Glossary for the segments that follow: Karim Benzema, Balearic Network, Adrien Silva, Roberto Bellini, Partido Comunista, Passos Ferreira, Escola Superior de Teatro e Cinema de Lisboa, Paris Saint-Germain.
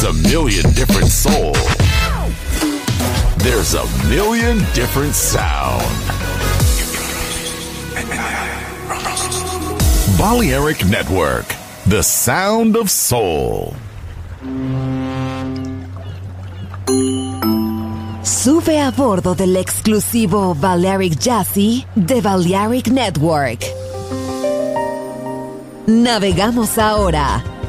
There's a million different soul. There's a million different sound. Balearic Network, the sound of soul. Sube a bordo dell'esclusivo Balearic Jazzy de Balearic Network. Navegamos ahora.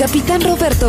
capitán Roberto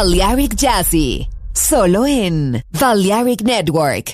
Balearic Jazzy, solo en Balearic Network.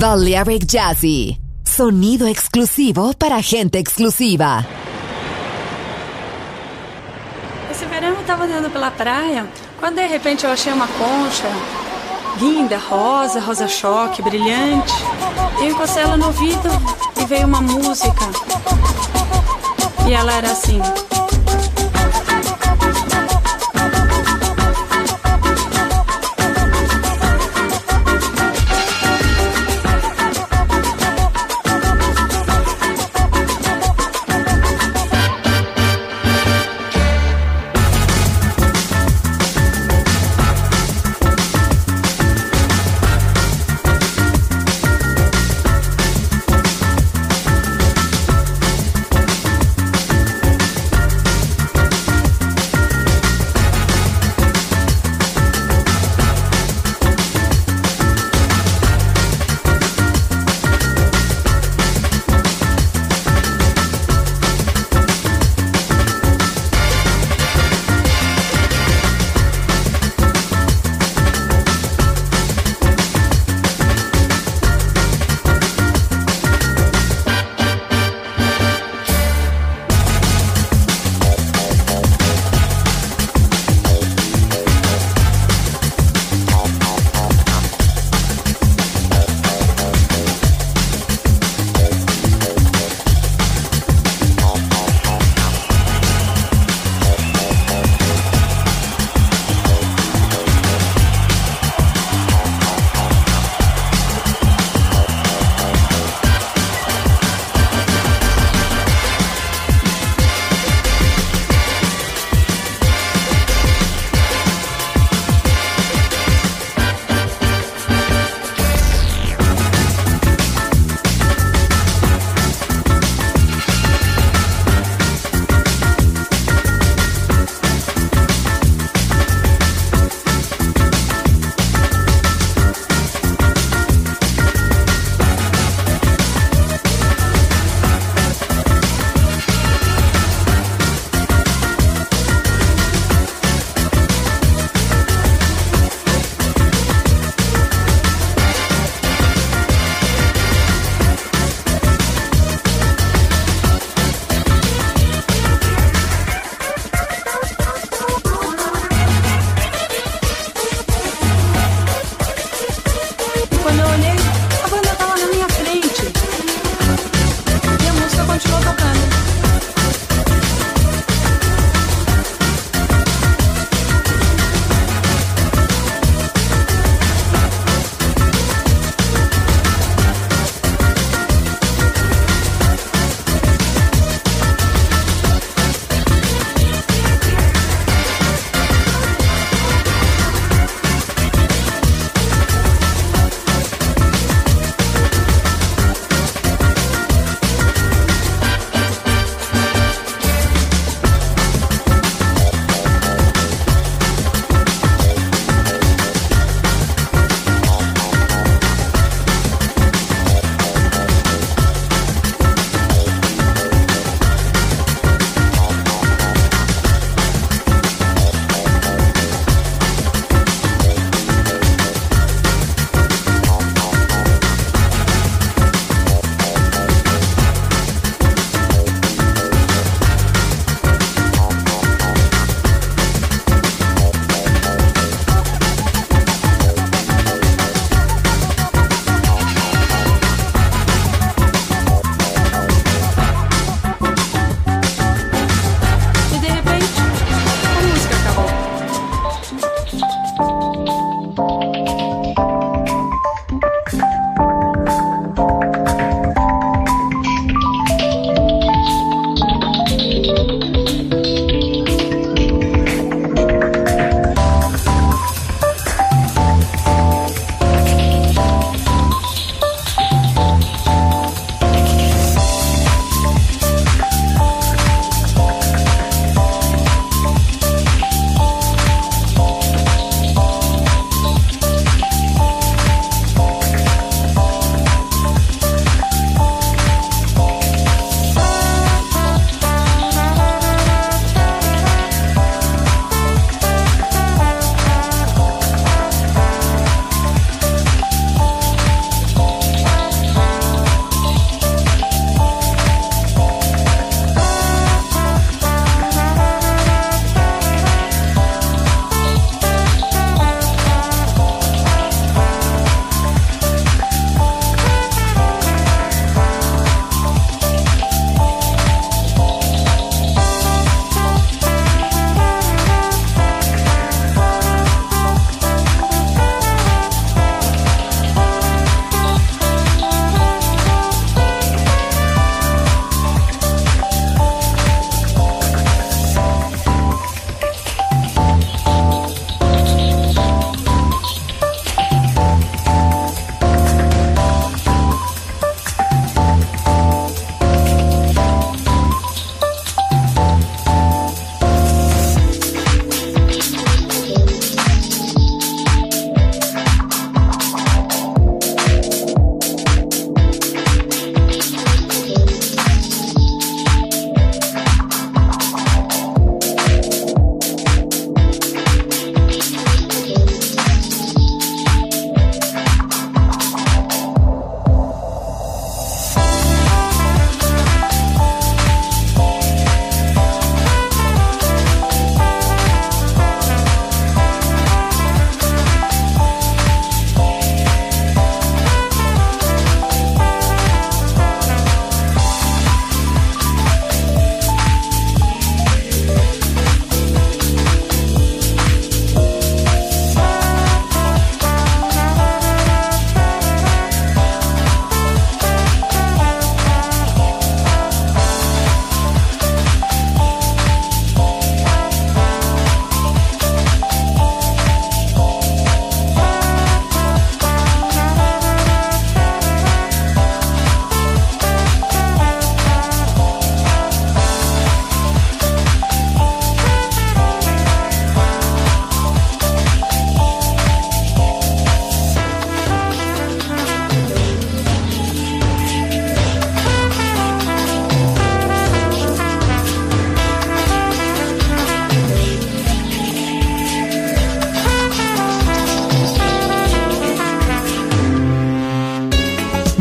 Balearic Jazzy. Sonido exclusivo para gente exclusiva. Esse verão eu estava andando pela praia, quando de repente eu achei uma concha linda, rosa, rosa-choque, brilhante. Eu encostei ela no ouvido e veio uma música. E ela era assim...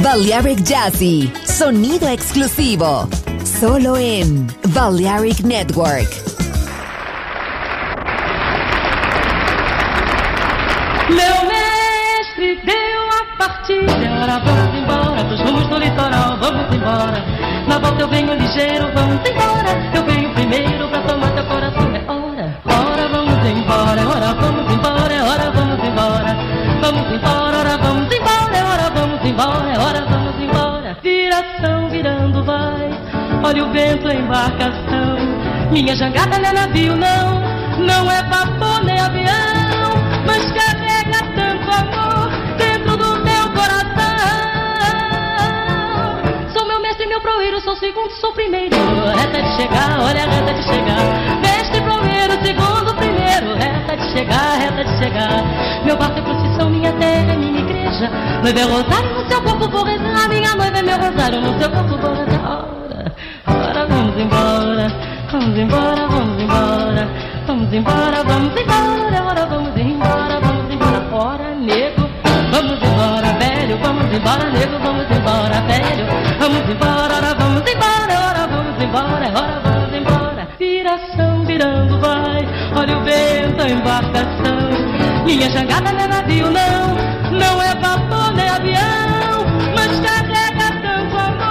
Balearic Jazzy, sonido exclusivo, solo en Balearic Network. Meu mestre deu a partida, vamos embora, dos rumos do litoral, vamos embora. Na volta eu venho ligeiro, vamos embora, eu venho primeiro pra tomar teu coração. É hora, hora vamos embora, é hora vamos embora, é hora vamos embora, vamos embora, hora vamos embora, é hora vamos embora, é hora vamos embora. Viração virando vai, olha o vento, a embarcação. Minha jangada não é navio não, não é vapor nem avião, mas carrega tanto amor dentro do meu coração. Sou meu mestre, meu proeiro, sou segundo, sou primeiro. Reta de chegar, olha a reta de chegar. Mestre, proeiro, segundo, primeiro. Reta de chegar, reta de chegar. Meu barco é profissão, minha terra é minha igreja. Noiva é rosário no seu corpo vou rezar. Minha noiva é meu rosário no seu corpo vou rezar. Ora, vamos embora, vamos embora, vamos embora, vamos embora, vamos embora, ora, vamos embora, vamos embora, ora, nego, vamos embora, velho, vamos embora, nego, vamos embora, velho, vamos embora, ora, vamos embora, ora, vamos embora, ora, vamos embora. Viração virando vai, olha o vento, a embarcação, minha jangada não é navio não, não é vapor nem avião, mas carrega tanto amor.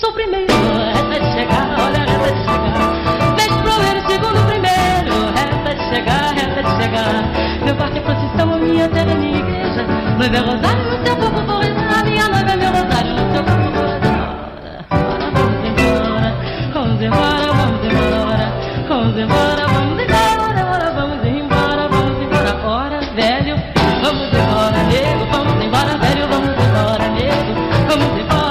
Sou primeiro, reta de chegar, olha a reta de chegar. Mestre proeiro, segundo, primeiro, reta de chegar, reta de chegar. Meu barco é procissão, a minha terra é minha igreja. Noiva é rosário, no seu corpo vou rezar. Minha noiva é meu rosário, no seu corpo vou rezar. Ora, vamos embora, vamos embora, vamos embora, vamos embora, vamos embora, ora, vamos embora, vamos embora, ora, velho, vamos embora, nego, vamos embora, velho, vamos embora, nego, vamos embora.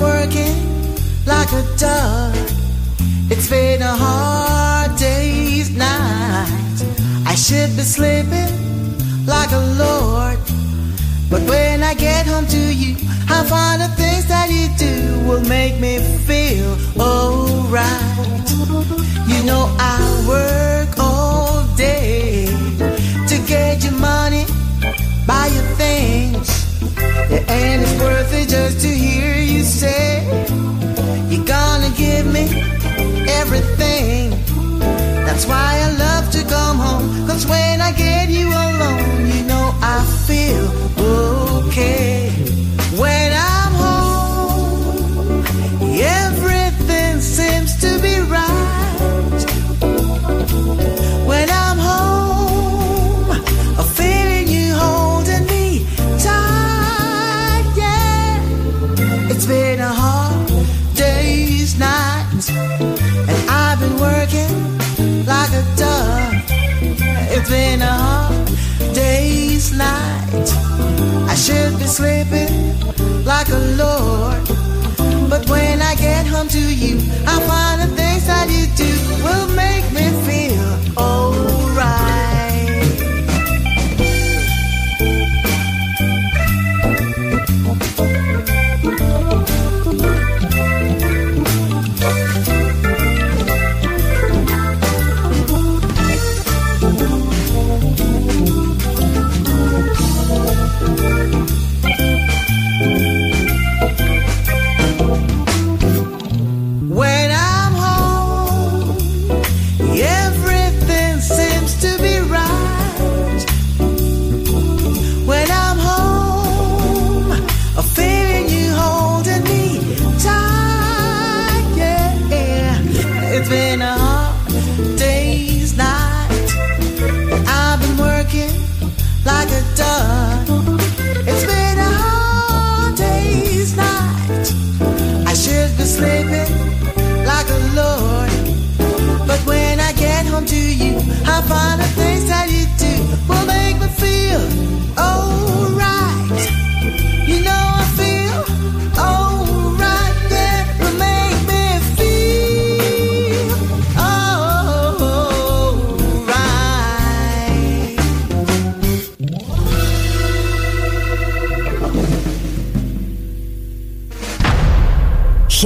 Working like a dog, it's been a hard day's night. I should be sleeping like a lord, but when I get home to you, I find the things that you do will make me feel alright. You know I work all day to get your money, buy your things. Yeah, and it's worth it just to hear you say you're gonna give me everything. That's why I love to come home, 'cause when I get you alone, you know I feel okay. When I'm home, everything seems to be right. When I'm home, I'm feeling you holding me tight. It's been a hard day's night, and I've been working like a dog. It's been a hard day's night. I should be sleeping like a lord, but when I get home to you, I find the things that you do will make me feel alright.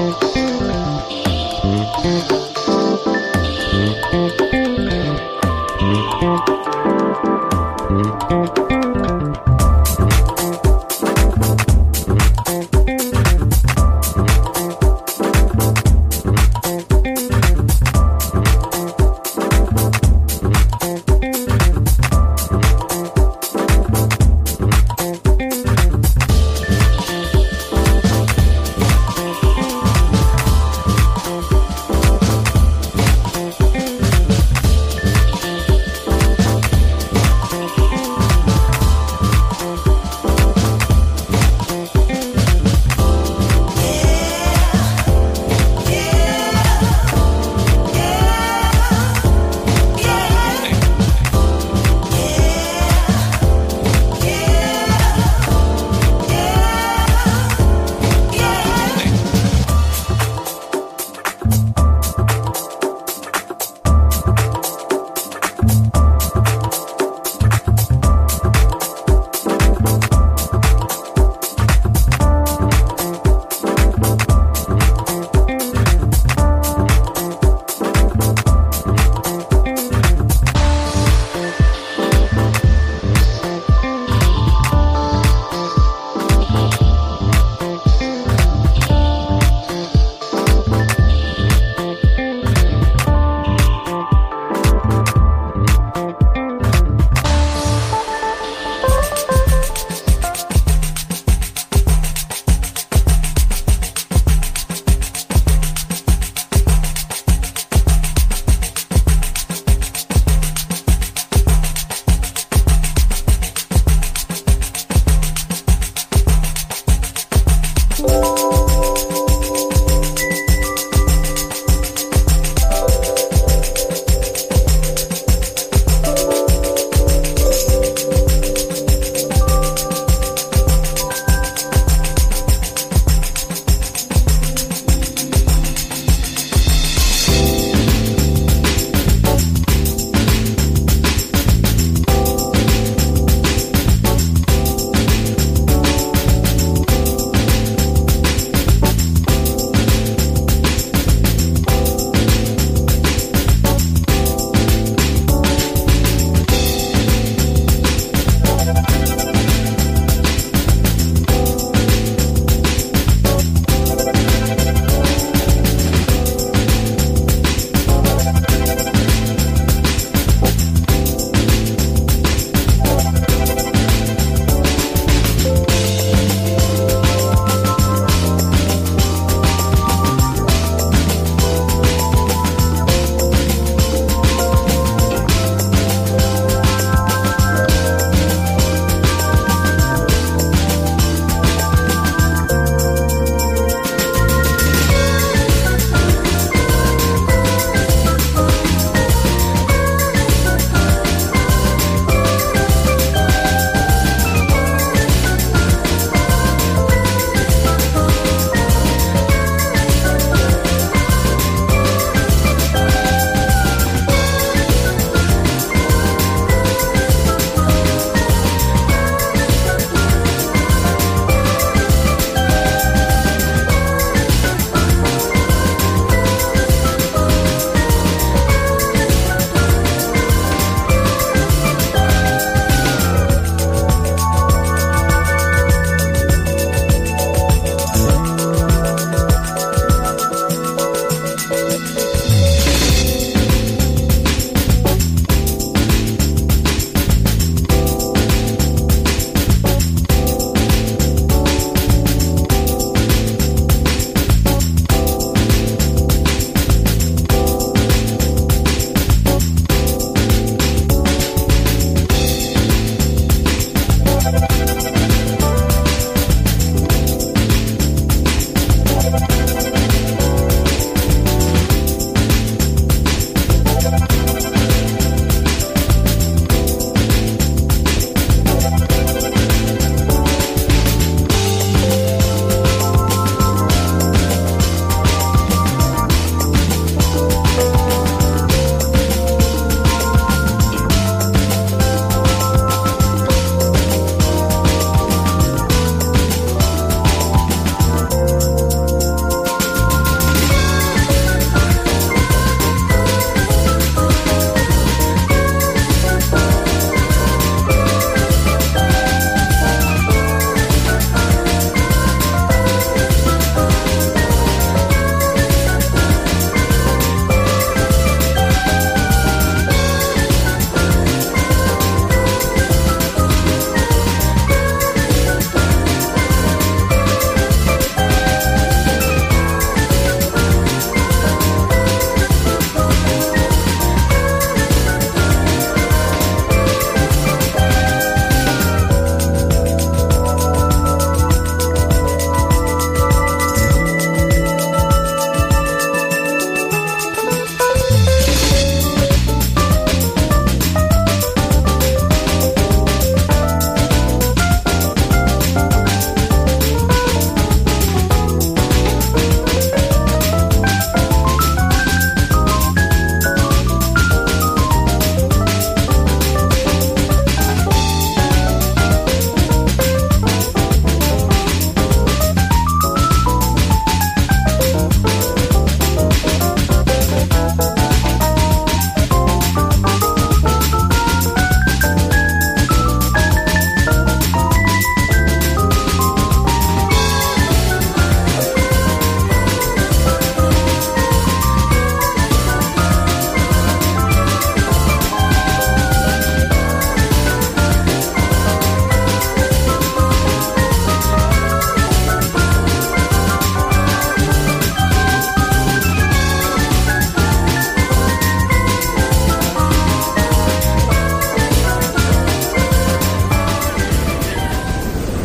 Yeah.